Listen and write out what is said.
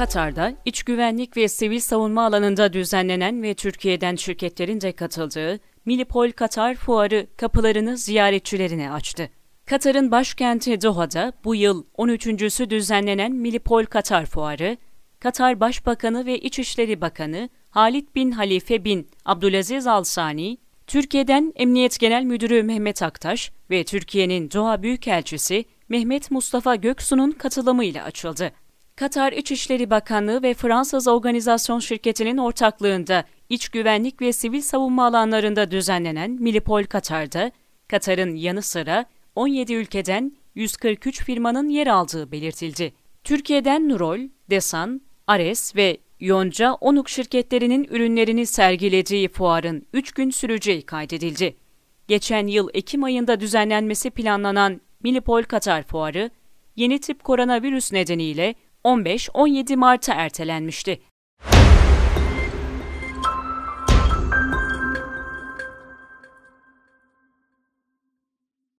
Katar'da iç güvenlik ve sivil savunma alanında düzenlenen ve Türkiye'den şirketlerin de katıldığı Milipol Katar Fuarı kapılarını ziyaretçilerine açtı. Katar'ın başkenti Doha'da bu yıl 13.sü düzenlenen Milipol Katar Fuarı, Katar Başbakanı ve İçişleri Bakanı Halit bin Halife bin Abdulaziz Alsani, Türkiye'den Emniyet Genel Müdürü Mehmet Aktaş ve Türkiye'nin Doha Büyükelçisi Mehmet Mustafa Göksu'nun katılımıyla açıldı. Katar İçişleri Bakanlığı ve Fransız Organizasyon Şirketi'nin ortaklığında iç güvenlik ve sivil savunma alanlarında düzenlenen Milipol Katar'da, Katar'ın yanı sıra 17 ülkeden 143 firmanın yer aldığı belirtildi. Türkiye'den Nurol, Desan, Ares ve Yonca Onuk şirketlerinin ürünlerini sergilediği fuarın 3 gün süreceği kaydedildi. Geçen yıl Ekim ayında düzenlenmesi planlanan Milipol Katar Fuarı, yeni tip koronavirüs nedeniyle 15-17 Mart'a ertelenmişti.